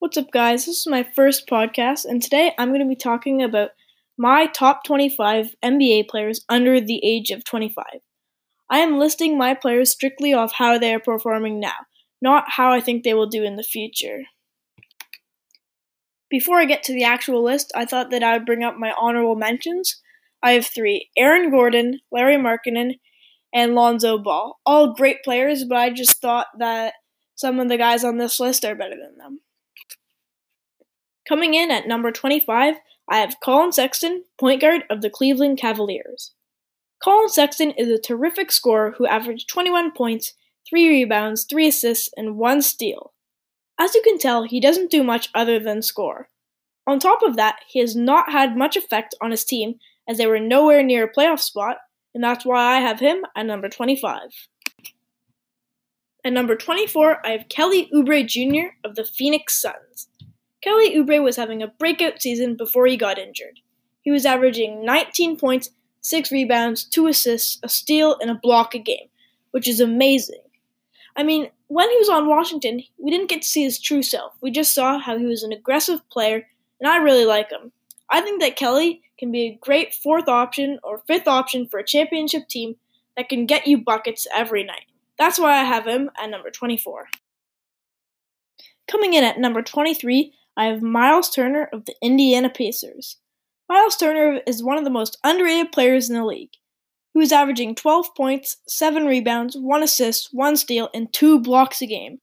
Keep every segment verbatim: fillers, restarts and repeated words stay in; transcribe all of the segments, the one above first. What's up, guys? This is my first podcast, and today I'm going to be talking about my top twenty-five N B A players under the age of twenty-five. I am listing my players strictly off how they are performing now, not how I think they will do in the future. Before I get to the actual list, I thought that I would bring up my honorable mentions. I have three: Aaron Gordon, Larry Markkanen, and Lonzo Ball. All great players, but I just thought that some of the guys on this list are better than them. Coming in at number twenty-five, I have Collin Sexton, point guard of the Cleveland Cavaliers. Collin Sexton is a terrific scorer who averaged twenty-one points, three rebounds, three assists, and one steal. As you can tell, he doesn't do much other than score. On top of that, he has not had much effect on his team as they were nowhere near a playoff spot, and that's why I have him at number twenty-five. At number twenty-four, I have Kelly Oubre Junior of the Phoenix Suns. Kelly Oubre was having a breakout season before he got injured. He was averaging nineteen points, six rebounds, two assists, a steal, and a block a game, which is amazing. I mean, when he was on Washington, we didn't get to see his true self. We just saw how he was an aggressive player, and I really like him. I think that Kelly can be a great fourth option or fifth option for a championship team that can get you buckets every night. That's why I have him at number twenty-four. Coming in at number twenty-three, I have Myles Turner of the Indiana Pacers. Myles Turner is one of the most underrated players in the league. He was averaging twelve points, seven rebounds, one assist, one steal, and two blocks a game.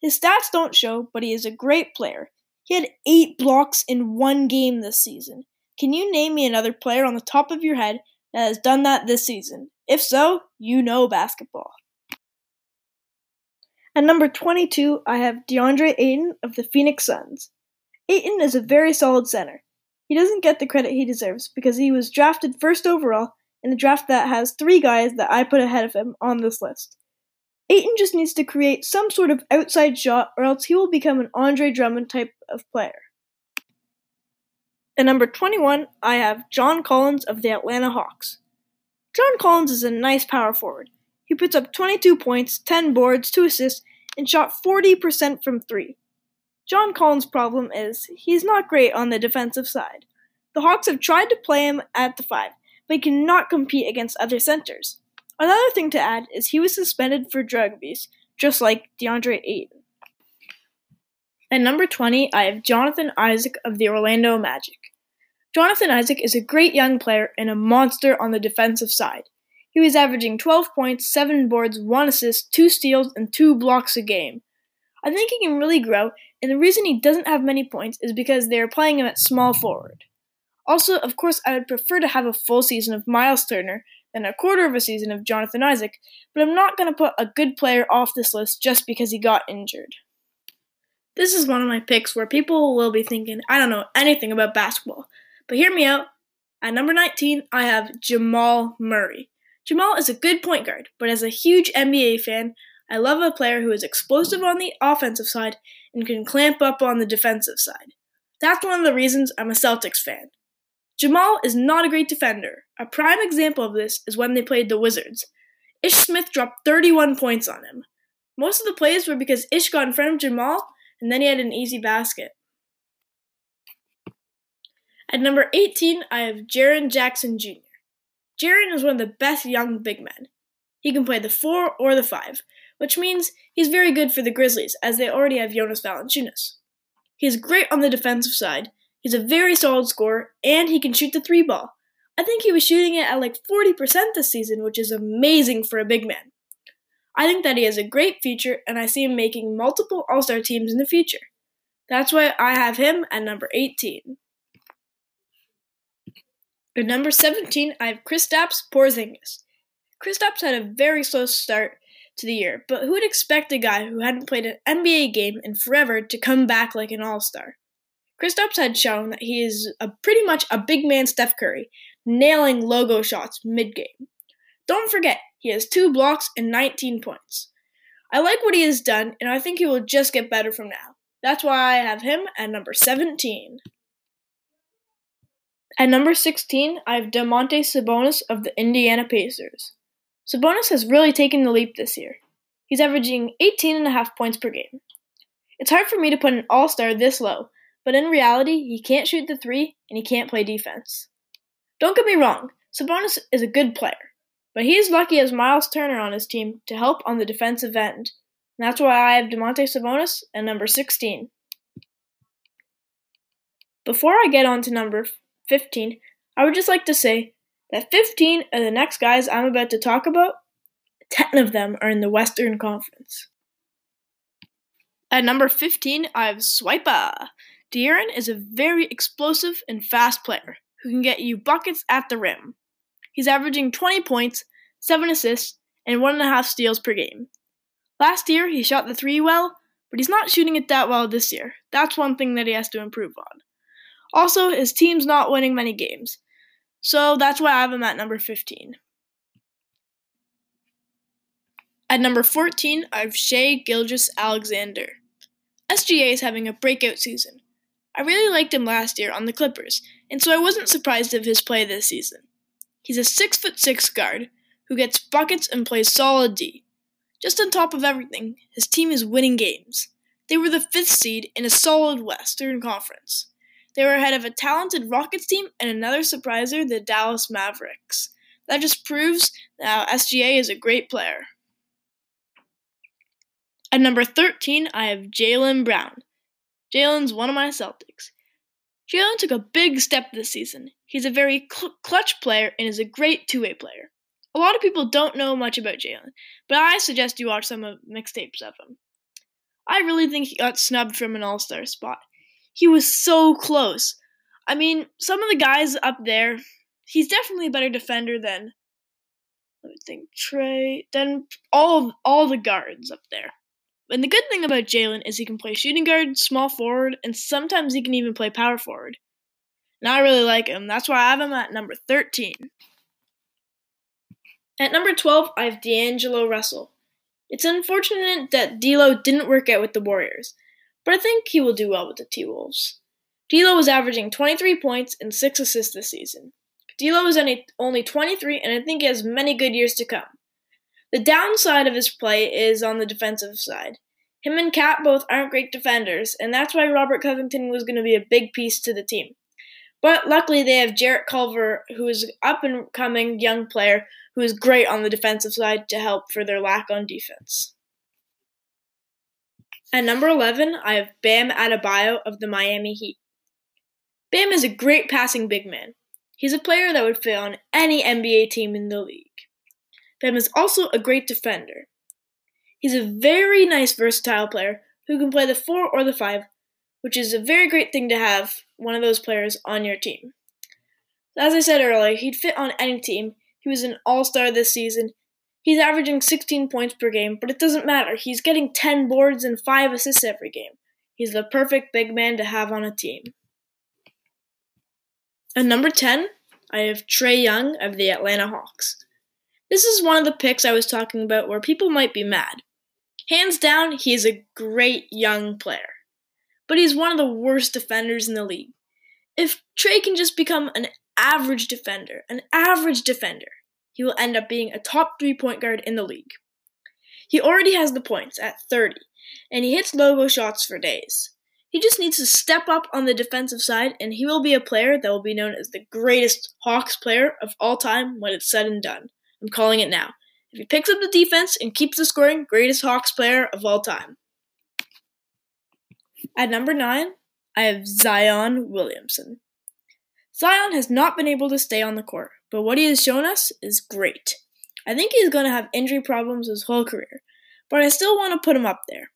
His stats don't show, but he is a great player. He had eight blocks in one game this season. Can you name me another player on the top of your head that has done that this season? If so, you know basketball. At number twenty-two, I have DeAndre Ayton of the Phoenix Suns. Ayton is a very solid center. He doesn't get the credit he deserves because he was drafted first overall in a draft that has three guys that I put ahead of him on this list. Ayton just needs to create some sort of outside shot or else he will become an Andre Drummond type of player. At number twenty-one, I have John Collins of the Atlanta Hawks. John Collins is a nice power forward. He puts up twenty-two points, ten boards, two assists, and shot forty percent from three. John Collins' problem is he's not great on the defensive side. The Hawks have tried to play him at the five, but he cannot compete against other centers. Another thing to add is he was suspended for drug abuse, just like DeAndre Ayton. At number twenty, I have Jonathan Isaac of the Orlando Magic. Jonathan Isaac is a great young player and a monster on the defensive side. He was averaging twelve points, seven boards, one assist, two steals, and two blocks a game. I think he can really grow, and the reason he doesn't have many points is because they are playing him at small forward. Also, of course, I would prefer to have a full season of Myles Turner than a quarter of a season of Jonathan Isaac, but I'm not going to put a good player off this list just because he got injured. This is one of my picks where people will be thinking, I don't know anything about basketball, but hear me out. At number nineteen, I have Jamal Murray. Jamal is a good point guard, but as a huge N B A fan, I love a player who is explosive on the offensive side and can clamp up on the defensive side. That's one of the reasons I'm a Celtics fan. Jamal is not a great defender. A prime example of this is when they played the Wizards. Ish Smith dropped thirty-one points on him. Most of the plays were because Ish got in front of Jamal, and then he had an easy basket. At number eighteen, I have Jaren Jackson Junior Jaren is one of the best young big men. He can play the four or the five, which means he's very good for the Grizzlies, as they already have Jonas Valanciunas. He is great on the defensive side, he's a very solid scorer, and he can shoot the three ball. I think he was shooting it at like forty percent this season, which is amazing for a big man. I think that he has a great future, and I see him making multiple All-Star teams in the future. That's why I have him at number eighteen. At number seventeen, I have Kristaps Porzingis. Kristaps had a very slow start to the year, but who would expect a guy who hadn't played an N B A game in forever to come back like an all-star? Kristaps had shown that he is a pretty much a big man Steph Curry, nailing logo shots mid-game. Don't forget, he has two blocks and nineteen points. I like what he has done, and I think he will just get better from now. That's why I have him at number seventeen. At number sixteen, I have Domantas Sabonis of the Indiana Pacers. Sabonis has really taken the leap this year. He's averaging eighteen point five points per game. It's hard for me to put an all-star this low, but in reality, he can't shoot the three and he can't play defense. Don't get me wrong, Sabonis is a good player, but he is lucky as Myles Turner on his team to help on the defensive end. And that's why I have Domantas Sabonis at number sixteen. Before I get on to number fifteen, I would just like to say that fifteen of the next guys I'm about to talk about, ten of them are in the Western Conference. At number fifteen, I have Swiper. De'Aaron is a very explosive and fast player who can get you buckets at the rim. He's averaging twenty points, seven assists, and one point five steals per game. Last year, he shot the three well, but he's not shooting it that well this year. That's one thing that he has to improve on. Also, his team's not winning many games, so that's why I have him at number fifteen. At number fourteen, I have Shai Gilgeous-Alexander. S G A is having a breakout season. I really liked him last year on the Clippers, and so I wasn't surprised of his play this season. He's a six foot six guard who gets buckets and plays solid D. Just on top of everything, his team is winning games. They were the fifth seed in a solid Western Conference. They were ahead of a talented Rockets team and another surpriser, the Dallas Mavericks. That just proves that S G A is a great player. At number thirteen, I have Jaylen Brown. Jaylen's one of my Celtics. Jaylen took a big step this season. He's a very cl- clutch player and is a great two-way player. A lot of people don't know much about Jaylen, but I suggest you watch some of mixtapes of him. I really think he got snubbed from an all-star spot. He was so close. I mean, some of the guys up there, he's definitely a better defender than, I would think, Trey, than all, all the guards up there. And the good thing about Jaylen is he can play shooting guard, small forward, and sometimes he can even play power forward. And I really like him. That's why I have him at number thirteen. At number twelve, I have D'Angelo Russell. It's unfortunate that D'Lo didn't work out with the Warriors, but I think he will do well with the T-Wolves. D'Lo is averaging twenty-three points and six assists this season. D'Lo is only twenty-three, and I think he has many good years to come. The downside of his play is on the defensive side. Him and Cat both aren't great defenders, and that's why Robert Covington was going to be a big piece to the team. But luckily they have Jarrett Culver, who is an up-and-coming young player who is great on the defensive side to help for their lack on defense. At number eleven, I have Bam Adebayo of the Miami Heat. Bam is a great passing big man. He's a player that would fit on any N B A team in the league. Bam is also a great defender. He's a very nice, versatile player who can play the four or the five, which is a very great thing to have one of those players on your team. As I said earlier, he'd fit on any team. He was an all-star this season. He's averaging sixteen points per game, but it doesn't matter. He's getting ten boards and five assists every game. He's the perfect big man to have on a team. At number ten, I have Trae Young of the Atlanta Hawks. This is one of the picks I was talking about where people might be mad. Hands down, he is a great young player, but he's one of the worst defenders in the league. If Trae can just become an average defender, an average defender, he will end up being a top three-point guard in the league. He already has the points at thirty, and he hits logo shots for days. He just needs to step up on the defensive side, and he will be a player that will be known as the greatest Hawks player of all time when it's said and done. I'm calling it now. If he picks up the defense and keeps the scoring, greatest Hawks player of all time. At number nine, I have Zion Williamson. Zion has not been able to stay on the court, but what he has shown us is great. I think he's going to have injury problems his whole career, but I still want to put him up there.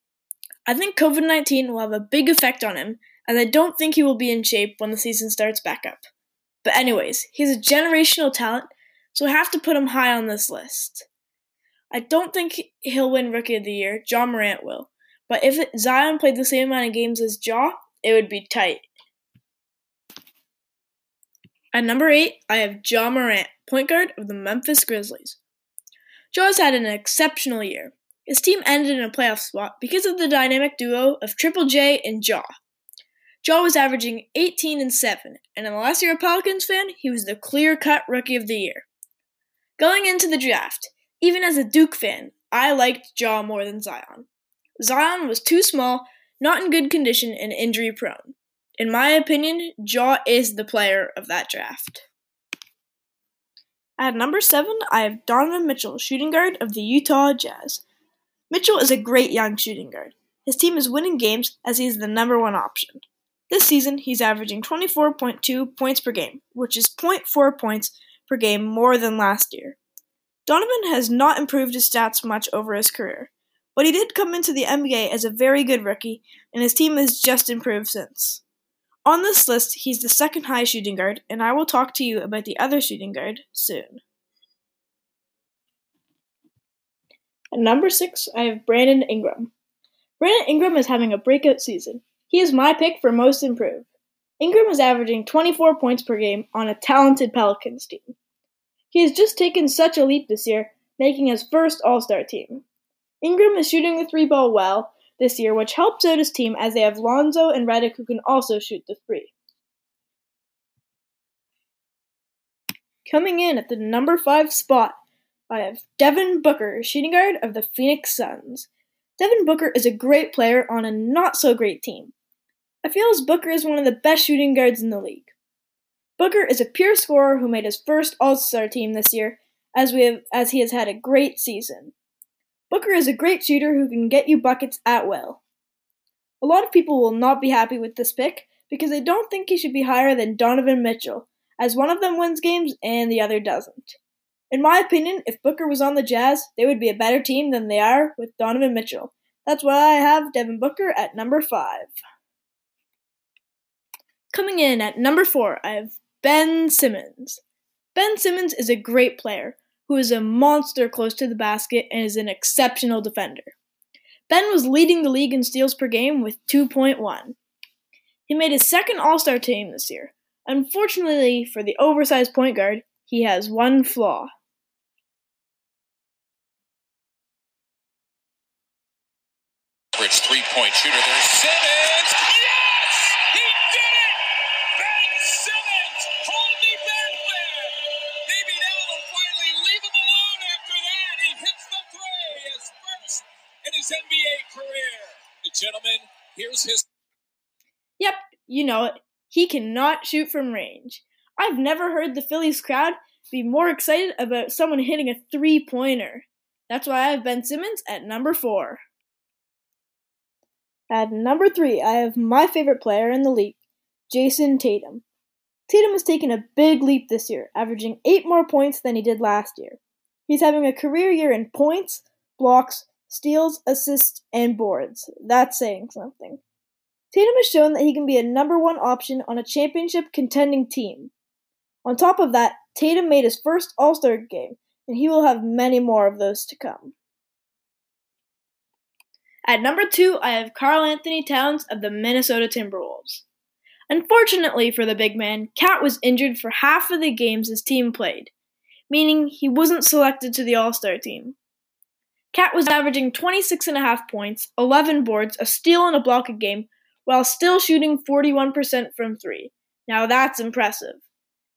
I think covid nineteen will have a big effect on him, and I don't think he will be in shape when the season starts back up. But anyways, he's a generational talent, so I have to put him high on this list. I don't think he'll win Rookie of the Year. Ja Morant will. But if it, Zion played the same amount of games as Ja, it would be tight. At number eight, I have Ja Morant, point guard of the Memphis Grizzlies. Ja's had an exceptional year. His team ended in a playoff spot because of the dynamic duo of Triple J and Ja. Ja was averaging eighteen and seven, and unless you're a Pelicans fan, he was the clear-cut Rookie of the Year. Going into the draft, even as a Duke fan, I liked Ja more than Zion. Zion was too small, not in good condition and injury prone. In my opinion, Ja is the player of that draft. At number seven, I have Donovan Mitchell, shooting guard of the Utah Jazz. Mitchell is a great young shooting guard. His team is winning games as he is the number one option. This season, he's averaging twenty-four point two points per game, which is zero point four points per game more than last year. Donovan has not improved his stats much over his career, but he did come into the N B A as a very good rookie, and his team has just improved since. On this list, he's the second highest shooting guard, and I will talk to you about the other shooting guard soon. At number six, I have Brandon Ingram. Brandon Ingram is having a breakout season. He is my pick for most improved. Ingram is averaging twenty-four points per game on a talented Pelicans team. He has just taken such a leap this year, making his first All-Star team. Ingram is shooting the three ball well this year, which helps out his team as they have Lonzo and Redick, who can also shoot the three. Coming in at the number five spot, I have Devin Booker, shooting guard of the Phoenix Suns. Devin Booker is a great player on a not-so-great team. I feel as Booker is one of the best shooting guards in the league. Booker is a pure scorer who made his first All-Star team this year, as we have, as he has had a great season. Booker is a great shooter who can get you buckets at will. A lot of people will not be happy with this pick because they don't think he should be higher than Donovan Mitchell, as one of them wins games and the other doesn't. In my opinion, if Booker was on the Jazz, they would be a better team than they are with Donovan Mitchell. That's why I have Devin Booker at number five. Coming in at number four, I have Ben Simmons. Ben Simmons is a great player who is a monster close to the basket and is an exceptional defender. Ben was leading the league in steals per game with two point one. He made his second All-Star team this year. Unfortunately for the oversized point guard, he has one flaw. It's three-point shooter there. Simmons! Yes! He did it! Ben Simmons! Hold me back there! Maybe now they'll finally leave him alone after that. He hits the three, his first in his N B A career. Gentlemen, here's his... Yep, you know it. He cannot shoot from range. I've never heard the Phillies crowd be more excited about someone hitting a three-pointer. That's why I have Ben Simmons at number four. At number three, I have my favorite player in the league, Jason Tatum. Tatum has taken a big leap this year, averaging eight more points than he did last year. He's having a career year in points, blocks, steals, assists, and boards. That's saying something. Tatum has shown that he can be a number one option on a championship-contending team. On top of that, Tatum made his first All-Star game, and he will have many more of those to come. At number two, I have Karl-Anthony Towns of the Minnesota Timberwolves. Unfortunately for the big man, Cat was injured for half of the games his team played, meaning he wasn't selected to the All-Star team. Cat was averaging twenty-six point five points, eleven boards, a steal, and a block a game, while still shooting forty-one percent from three. Now that's impressive.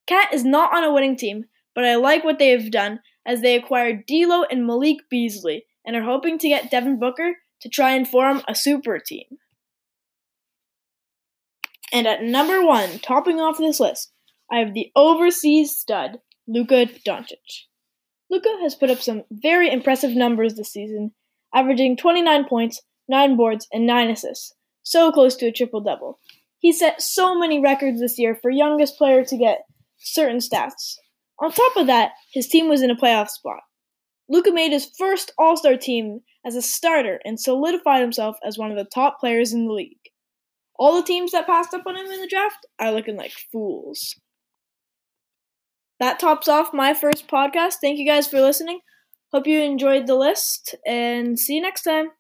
Cat is not on a winning team, but I like what they have done as they acquired D'Lo and Malik Beasley and are hoping to get Devin Booker to try and form a super team. And at number one, topping off this list, I have the overseas stud, Luka Doncic. Luka has put up some very impressive numbers this season, averaging twenty-nine points, nine boards, and nine assists, so close to a triple-double. He set so many records this year for youngest player to get certain stats. On top of that, his team was in a playoff spot. Luka made his first All-Star team as a starter and solidified himself as one of the top players in the league. All the teams that passed up on him in the draft are looking like fools. That tops off my first podcast. Thank you guys for listening. Hope you enjoyed the list, and see you next time.